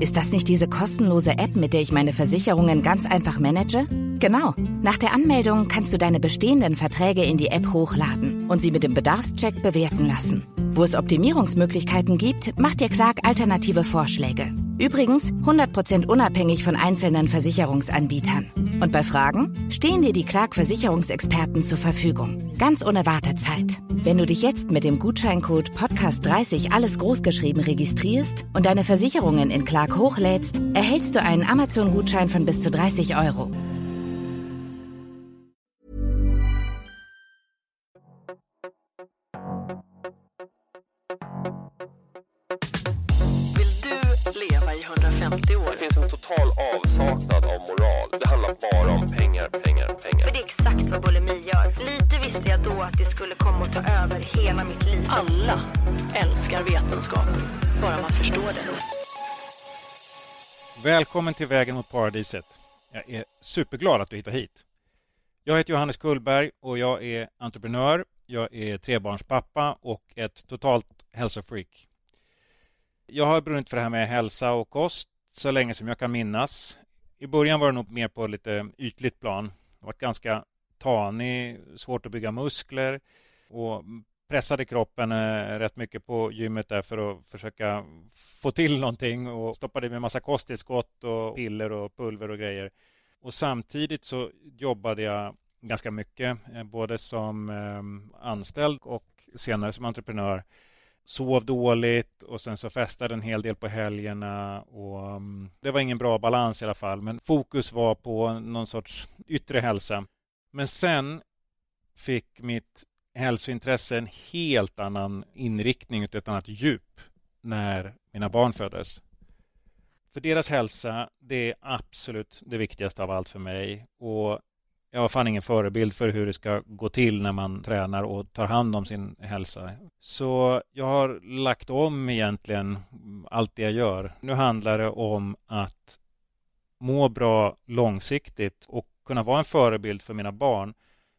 Ist das nicht diese kostenlose App, mit der ich meine Versicherungen ganz einfach manage? Genau. Nach der Anmeldung kannst du deine bestehenden Verträge in die App hochladen und sie mit dem Bedarfscheck bewerten lassen. Wo es Optimierungsmöglichkeiten gibt, macht dir Clark alternative Vorschläge. Übrigens 100% unabhängig von einzelnen Versicherungsanbietern. Und bei Fragen stehen dir die Clark-Versicherungsexperten zur Verfügung. Ganz ohne Wartezeit. Wenn du dich jetzt mit dem Gutscheincode PODCAST30 alles großgeschrieben registrierst und deine Versicherungen in Clark hochlädst, erhältst du einen Amazon-Gutschein von bis zu 30 Euro. Det finns en total avsaknad av moral. Det handlar bara om pengar. För det är exakt vad bulimi gör. Lite visste jag då att det skulle komma och ta över hela mitt liv. Alla älskar vetenskap, bara man förstår det. Välkommen till Vägen mot Paradiset. Jag är superglad att du hittar hit. Jag heter Johannes Kullberg och jag är entreprenör. Jag är trebarnspappa och ett totalt hälsofreak. Jag har brunnit för det här med hälsa och kost så länge som jag kan minnas. I början var det nog mer på lite ytligt plan. Jag var ganska tanig, svårt att bygga muskler och pressade kroppen rätt mycket på gymmet där för att försöka få till någonting och stoppade med massa kosttillskott och piller och pulver och grejer. Och samtidigt så jobbade jag ganska mycket, både som anställd och senare som entreprenör. Sov dåligt och sen så festade en hel del på helgerna och det var ingen bra balans i alla fall, men fokus var på någon sorts yttre hälsa. Men sen fick mitt hälsointresse en helt annan inriktning, ett annat djup, när mina barn föddes. För deras hälsa, det är absolut det viktigaste av allt för mig, och jag har fan ingen förebild för hur det ska gå till när man tränar och tar hand om sin hälsa. Så jag har lagt om egentligen allt det jag gör. Nu handlar det om att må bra långsiktigt och kunna vara en förebild för mina barn.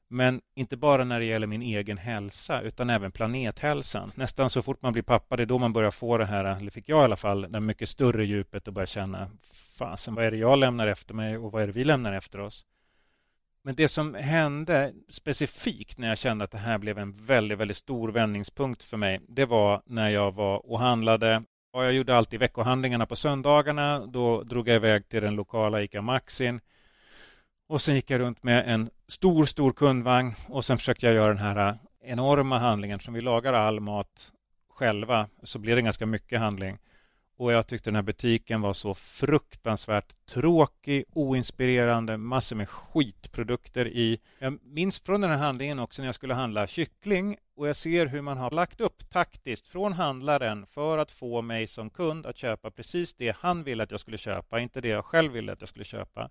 Men inte bara när det gäller min egen hälsa utan även planethälsan. Nästan så fort man blir pappa, det är då man börjar få det här, eller fick jag i alla fall, det mycket större djupet och börja känna, fasen, vad är det jag lämnar efter mig och vad är det vi lämnar efter oss? Men det som hände specifikt när jag kände att det här blev en väldigt, väldigt stor vändningspunkt för mig, det var när jag var och handlade. Och jag gjorde alltid veckohandlingarna på söndagarna. Då drog jag iväg till den lokala ICA Maxin. Och sen gick jag runt med en stor, stor kundvagn. Och sen försökte jag göra den här enorma handlingen. Som vi lagar all mat själva så blir det ganska mycket handling. Och jag tyckte den här butiken var så fruktansvärt tråkig, oinspirerande, massor med skitprodukter i. Jag minns från den här handlingen också när jag skulle handla kyckling. Och jag ser hur man har lagt upp taktiskt från handlaren för att få mig som kund att köpa precis det han ville att jag skulle köpa. Inte det jag själv ville att jag skulle köpa.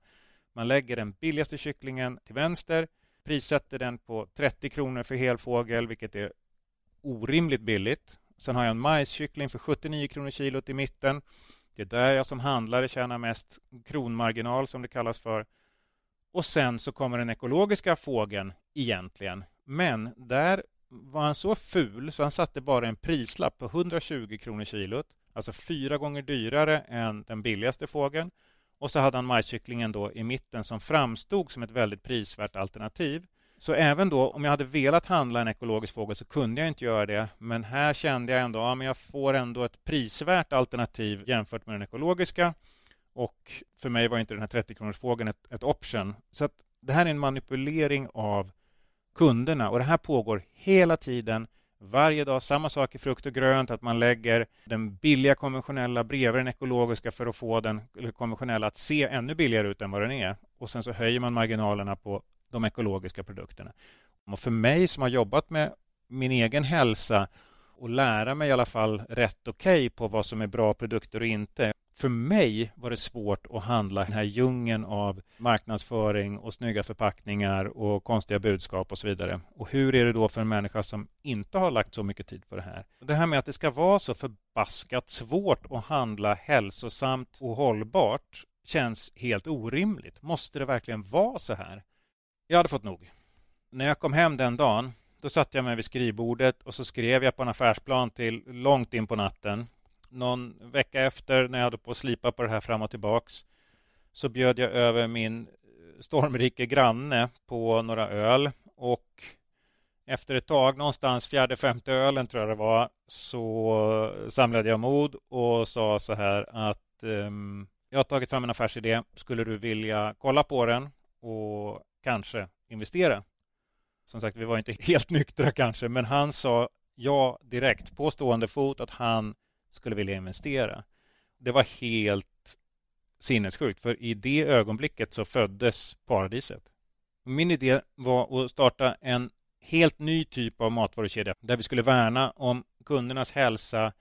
Man lägger den billigaste kycklingen till vänster. Prissätter den på 30 kronor för helfågel, vilket är orimligt billigt. Sen har jag en majskyckling för 79 kronor kilot i mitten. Det är där jag som handlare tjänar mest, kronmarginal som det kallas för. Och sen så kommer den ekologiska fågeln egentligen. Men där var han så ful så han satte bara en prislapp på 120 kronor kilot. Alltså 4 gånger dyrare än den billigaste fågeln. Och så hade han majskycklingen då i mitten som framstod som ett väldigt prisvärt alternativ. Så även då, om jag hade velat handla en ekologisk fågel så kunde jag inte göra det. Men här kände jag ändå att jag får ändå ett prisvärt alternativ jämfört med den ekologiska. Och för mig var inte den här 30-kronorsfågeln ett option. Så att det här är en manipulering av kunderna. Och det här pågår hela tiden. Varje dag samma sak i frukt och grönt. Att man lägger den billiga konventionella bredvid den ekologiska för att få den konventionella att se ännu billigare ut än vad den är. Och sen så höjer man marginalerna på de ekologiska produkterna. Och för mig som har jobbat med min egen hälsa och lära mig i alla fall rätt okej på vad som är bra produkter och inte. För mig var det svårt att handla den här djungeln av marknadsföring och snygga förpackningar och konstiga budskap och så vidare. Och hur är det då för en människa som inte har lagt så mycket tid på det här? Det här med att det ska vara så förbaskat svårt att handla hälsosamt och hållbart känns helt orimligt. Måste det verkligen vara så här? Jag hade fått nog. När jag kom hem den dagen, då satt jag mig vid skrivbordet och så skrev jag på en affärsplan till långt in på natten. Någon vecka efter när jag hade på att slipa på det här fram och tillbaks så bjöd jag över min stormrike granne på några öl. Och efter ett tag, någonstans fjärde, femte ölen tror jag det var, så samlade jag mod och sa så här att jag har tagit fram en affärsidé. Skulle du vilja kolla på den och kanske investera? Som sagt, vi var inte helt nyktra kanske, men han sa ja direkt på stående fot att han skulle vilja investera. Det var helt sinnessjukt, för i det ögonblicket så föddes Paradiset. Min idé var att starta en helt ny typ av matvarukedja där vi skulle värna om kundernas hälsa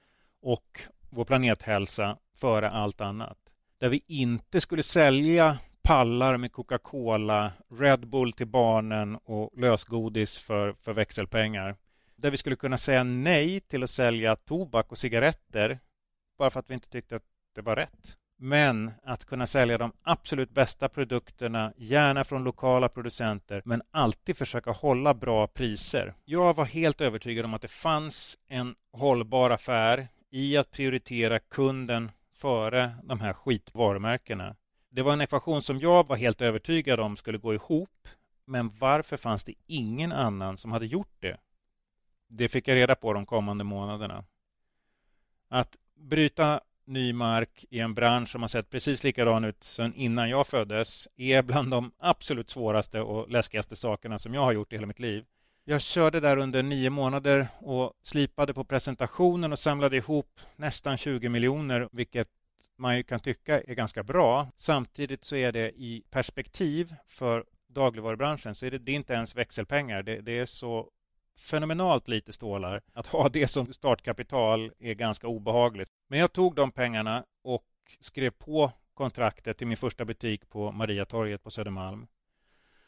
och vår planethälsa före allt annat. Där vi inte skulle sälja pallar med Coca-Cola, Red Bull till barnen och lösgodis för växelpengar. Där vi skulle kunna säga nej till att sälja tobak och cigaretter bara för att vi inte tyckte att det var rätt. Men att kunna sälja de absolut bästa produkterna, gärna från lokala producenter, men alltid försöka hålla bra priser. Jag var helt övertygad om att det fanns en hållbar affär i att prioritera kunden före de här skitvarumärkena. Det var en ekvation som jag var helt övertygad om skulle gå ihop, men varför fanns det ingen annan som hade gjort det? Det fick jag reda på de kommande månaderna. Att bryta ny mark i en bransch som har sett precis likadan ut sedan innan jag föddes är bland de absolut svåraste och läskigaste sakerna som jag har gjort i hela mitt liv. Jag körde där under 9 månader och slipade på presentationen och samlade ihop nästan 20 miljoner, vilket man ju kan tycka är ganska bra. Samtidigt så är det i perspektiv för dagligvarubranschen så är det inte ens växelpengar. Det är så fenomenalt lite stålar. Att ha det som startkapital är ganska obehagligt. Men jag tog de pengarna och skrev på kontraktet till min första butik på Mariatorget på Södermalm.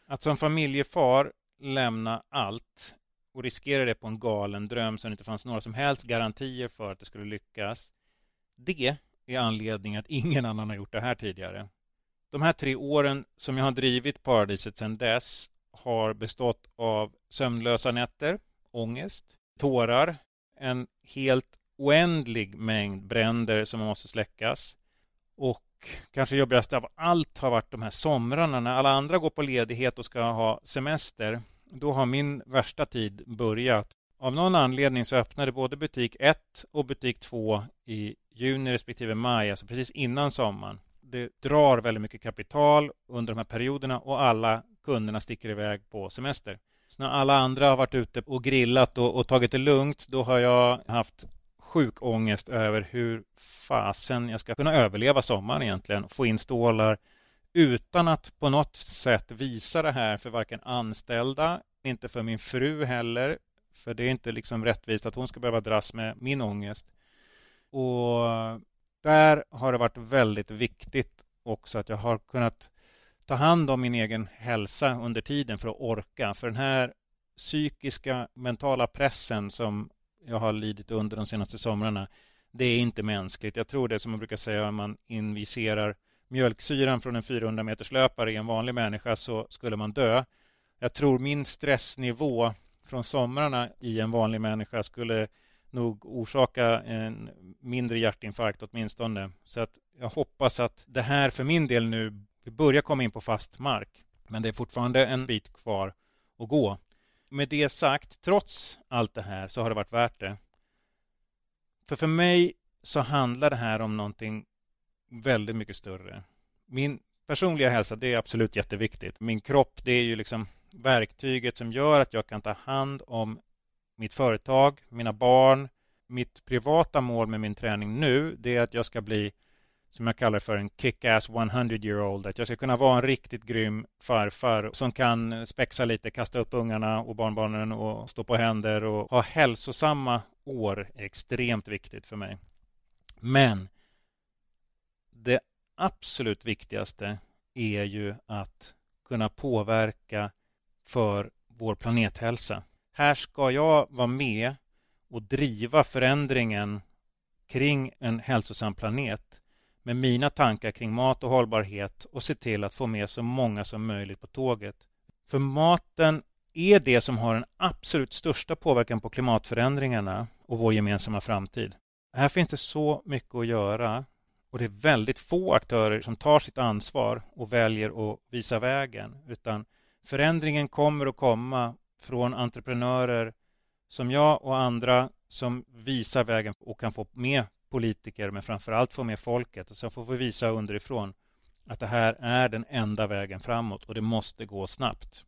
Att som familjefar lämna allt och riskera det på en galen dröm som inte fanns några som helst garantier för att det skulle lyckas. Det är anledningen att ingen annan har gjort det här tidigare. De här 3 åren som jag har drivit Paradiset sedan dess har bestått av sömnlösa nätter, ångest, tårar, en helt oändlig mängd bränder som måste släckas. Och kanske jobbigast av allt har varit de här somrarna när alla andra går på ledighet och ska ha semester. Då har min värsta tid börjat. Av någon anledning så öppnade både butik 1 och butik 2 i juni respektive maj, alltså precis innan sommaren. Det drar väldigt mycket kapital under de här perioderna och alla kunderna sticker iväg på semester. Så när alla andra har varit ute och grillat och tagit det lugnt, då har jag haft sjuk ångest över hur fasen jag ska kunna överleva sommaren egentligen. Få in stålar utan att på något sätt visa det här för varken anställda, inte för min fru heller. För det är inte liksom rättvist att hon ska behöva dras med min ångest. Och där har det varit väldigt viktigt också att jag har kunnat ta hand om min egen hälsa under tiden för att orka. För den här psykiska, mentala pressen som jag har lidit under de senaste somrarna, det är inte mänskligt. Jag tror det som man brukar säga om man injicerar mjölksyran från en 400 meters löpare i en vanlig människa så skulle man dö. Jag tror min stressnivå från somrarna i en vanlig människa skulle nog orsaka en mindre hjärtinfarkt åtminstone. Så att jag hoppas att det här för min del nu, vi börjar komma in på fast mark. Men det är fortfarande en bit kvar att gå. Med det sagt, trots allt det här så har det varit värt det. För mig så handlar det här om någonting väldigt mycket större. Min personliga hälsa, det är absolut jätteviktigt. Min kropp, det är ju liksom verktyget som gör att jag kan ta hand om mitt företag, mina barn. Mitt privata mål med min träning nu, det är att jag ska bli, som jag kallar för en kick-ass 100-year-old. Att jag ska kunna vara en riktigt grym farfar som kan spexa lite, kasta upp ungarna och barnbarnen och stå på händer och ha hälsosamma år är extremt viktigt för mig. Men absolut viktigaste är ju att kunna påverka för vår planethälsa. Här ska jag vara med och driva förändringen kring en hälsosam planet med mina tankar kring mat och hållbarhet och se till att få med så många som möjligt på tåget. För maten är det som har den absolut största påverkan på klimatförändringarna och vår gemensamma framtid. Här finns det så mycket att göra och det är väldigt få aktörer som tar sitt ansvar och väljer att visa vägen, utan förändringen kommer att komma från entreprenörer som jag och andra som visar vägen och kan få med politiker, men framförallt få med folket, och så får vi visa underifrån att det här är den enda vägen framåt och det måste gå snabbt.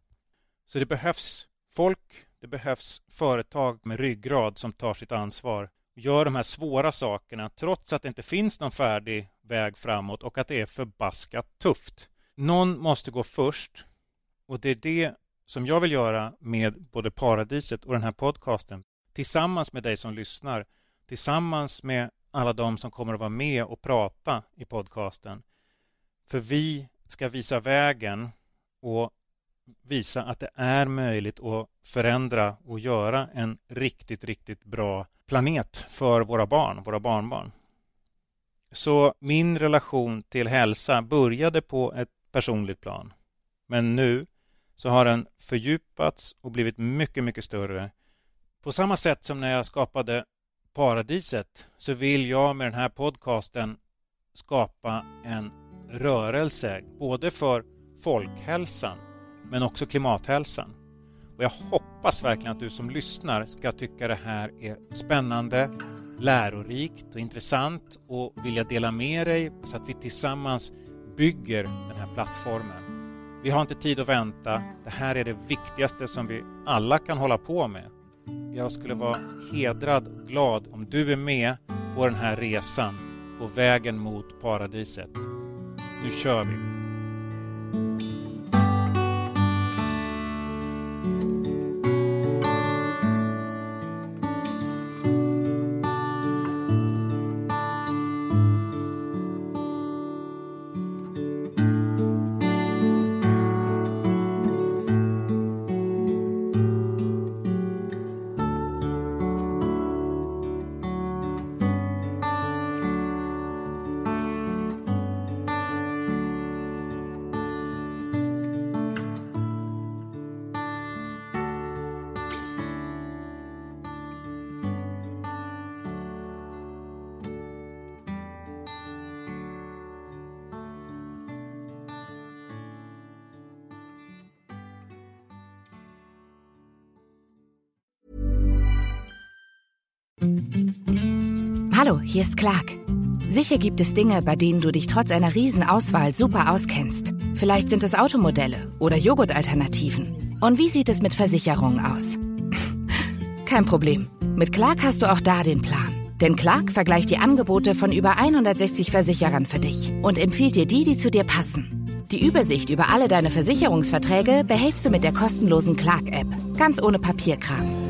Så det behövs folk, det behövs företag med ryggrad som tar sitt ansvar, gör de här svåra sakerna trots att det inte finns någon färdig väg framåt och att det är förbaskat tufft. Någon måste gå först, och det är det som jag vill göra med både Paradiset och den här podcasten. Tillsammans med dig som lyssnar, tillsammans med alla de som kommer att vara med och prata i podcasten. För vi ska visa vägen och visa att det är möjligt att förändra och göra en riktigt, riktigt bra planet för våra barn, våra barnbarn. Så min relation till hälsa började på ett personligt plan. Men nu så har den fördjupats och blivit mycket, mycket större. På samma sätt som när jag skapade Paradiset så vill jag med den här podcasten skapa en rörelse både för folkhälsan men också klimathälsan. Och jag hoppas verkligen att du som lyssnar ska tycka det här är spännande, lärorikt och intressant och vilja dela med dig så att vi tillsammans bygger den här plattformen. Vi har inte tid att vänta. Det här är det viktigaste som vi alla kan hålla på med. Jag skulle vara hedrad och glad om du är med på den här resan på vägen mot Paradiset. Nu kör vi! Hallo, hier ist Clark. Sicher gibt es Dinge, bei denen du dich trotz einer Riesenauswahl super auskennst. Vielleicht sind es Automodelle oder Joghurtalternativen. Und wie sieht es mit Versicherungen aus? Kein Problem. Mit Clark hast du auch da den Plan. Denn Clark vergleicht die Angebote von über 160 Versicherern für dich und empfiehlt dir die zu dir passen. Die Übersicht über alle deine Versicherungsverträge behältst du mit der kostenlosen Clark-App. Ganz ohne Papierkram.